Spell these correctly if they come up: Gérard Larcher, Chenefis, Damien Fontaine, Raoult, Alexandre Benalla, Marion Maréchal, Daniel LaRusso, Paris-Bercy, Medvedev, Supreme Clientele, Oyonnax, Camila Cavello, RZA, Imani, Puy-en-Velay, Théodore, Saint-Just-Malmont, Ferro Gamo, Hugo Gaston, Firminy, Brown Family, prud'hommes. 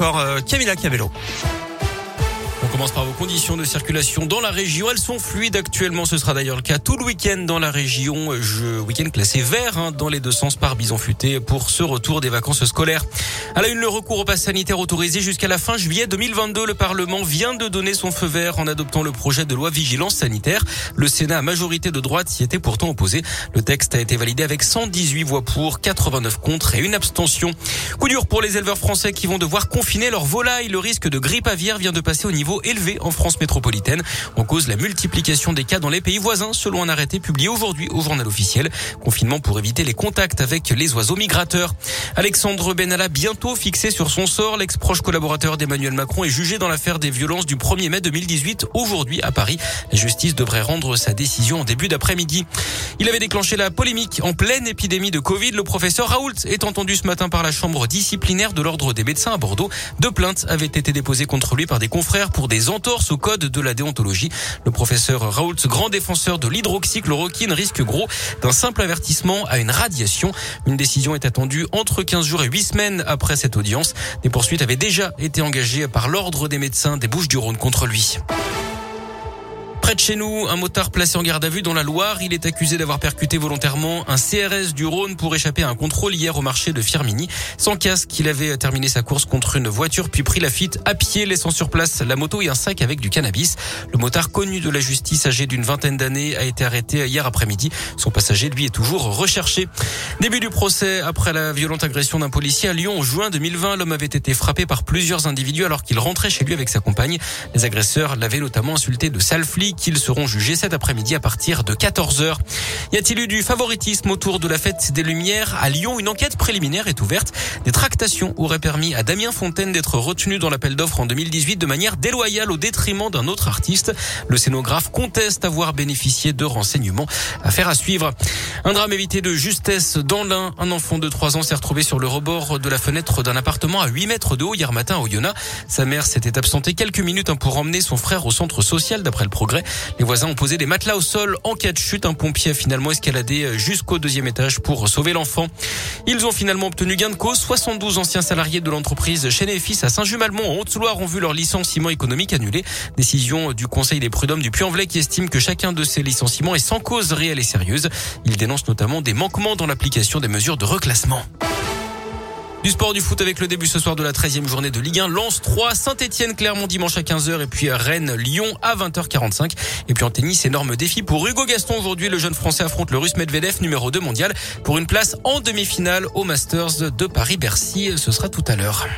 encore Camila Cavello. On commence par vos conditions de circulation dans la région. Elles sont fluides actuellement. Ce sera d'ailleurs le cas tout le week-end dans la région. Week-end classé vert dans les deux sens par bison futé pour ce retour des vacances scolaires. À la une, le recours au pass sanitaire autorisé jusqu'à la fin juillet 2022. Le Parlement vient de donner son feu vert en adoptant le projet de loi vigilance sanitaire. Le Sénat, à majorité de droite, s'y était pourtant opposé. Le texte a été validé avec 118 voix pour, 89 contre et une abstention. Coup dur pour les éleveurs français qui vont devoir confiner leurs volailles. Le risque de grippe aviaire vient de passer au niveau élevé en France métropolitaine. En cause, la multiplication des cas dans les pays voisins, selon un arrêté publié aujourd'hui au journal officiel. Confinement pour éviter les contacts avec les oiseaux migrateurs. Alexandre Benalla, bientôt fixé sur son sort. L'ex-proche collaborateur d'Emmanuel Macron est jugé dans l'affaire des violences du 1er mai 2018, aujourd'hui à Paris. La justice devrait rendre sa décision en début d'après-midi. Il avait déclenché la polémique en pleine épidémie de Covid. Le professeur Raoult est entendu ce matin par la chambre disciplinaire de l'ordre des médecins à Bordeaux. 2 plaintes avaient été déposées contre lui par des confrères pour des entorses au code de la déontologie. Le professeur Raoult, grand défenseur de l'hydroxychloroquine, risque gros d'un simple avertissement à une radiation. Une décision est attendue entre 15 jours et 8 semaines après cette audience. Des poursuites avaient déjà été engagées par l'Ordre des médecins des Bouches-du-Rhône contre lui. Près de chez nous, un motard placé en garde à vue dans la Loire. Il est accusé d'avoir percuté volontairement un CRS du Rhône pour échapper à un contrôle hier au marché de Firminy. Sans casque, il avait terminé sa course contre une voiture puis pris la fuite à pied, laissant sur place la moto et un sac avec du cannabis. Le motard, connu de la justice, âgé d'une vingtaine d'années, a été arrêté hier après-midi. Son passager, lui, est toujours recherché. Début du procès après la violente agression d'un policier à Lyon en juin 2020. L'homme avait été frappé par plusieurs individus alors qu'il rentrait chez lui avec sa compagne. Les agresseurs l'avaient notamment insulté de sale flic. Qu'ils seront jugés cet après-midi à partir de 14h. Y a-t-il eu du favoritisme autour de la fête des Lumières à Lyon? Une enquête préliminaire est ouverte. Des tractations auraient permis à Damien Fontaine d'être retenu dans l'appel d'offres en 2018 de manière déloyale au détriment d'un autre artiste. Le scénographe conteste avoir bénéficié de renseignements. Affaire à suivre. Un drame évité de justesse dans l'Ain. Un enfant de 3 ans s'est retrouvé sur le rebord de la fenêtre d'un appartement à 8 mètres de haut hier matin à Oyonnax. Sa mère s'était absentée quelques minutes pour emmener son frère au centre social d'après le Progrès. Les voisins ont posé des matelas au sol en cas de chute. Un pompier a finalement escaladé jusqu'au 2e étage pour sauver l'enfant. Ils ont finalement obtenu gain de cause. 72 anciens salariés de l'entreprise Chenefis à Saint-Just-Malmont en Haute-Loire ont vu leur licenciement économique annulé. Décision du Conseil des prud'hommes du Puy-en-Velay qui estime que chacun de ces licenciements est sans cause réelle et sérieuse. Ils dénoncent notamment des manquements dans l'application des mesures de reclassement. Du sport, du foot avec le début ce soir de la 13e journée de Ligue 1. Lens 3, Saint-Etienne-Clermont dimanche à 15h et puis Rennes-Lyon à 20h45. Et puis en tennis, énorme défi pour Hugo Gaston. Aujourd'hui, le jeune français affronte le russe Medvedev, numéro 2 mondial, pour une place en demi-finale au Masters de Paris-Bercy. Ce sera tout à l'heure.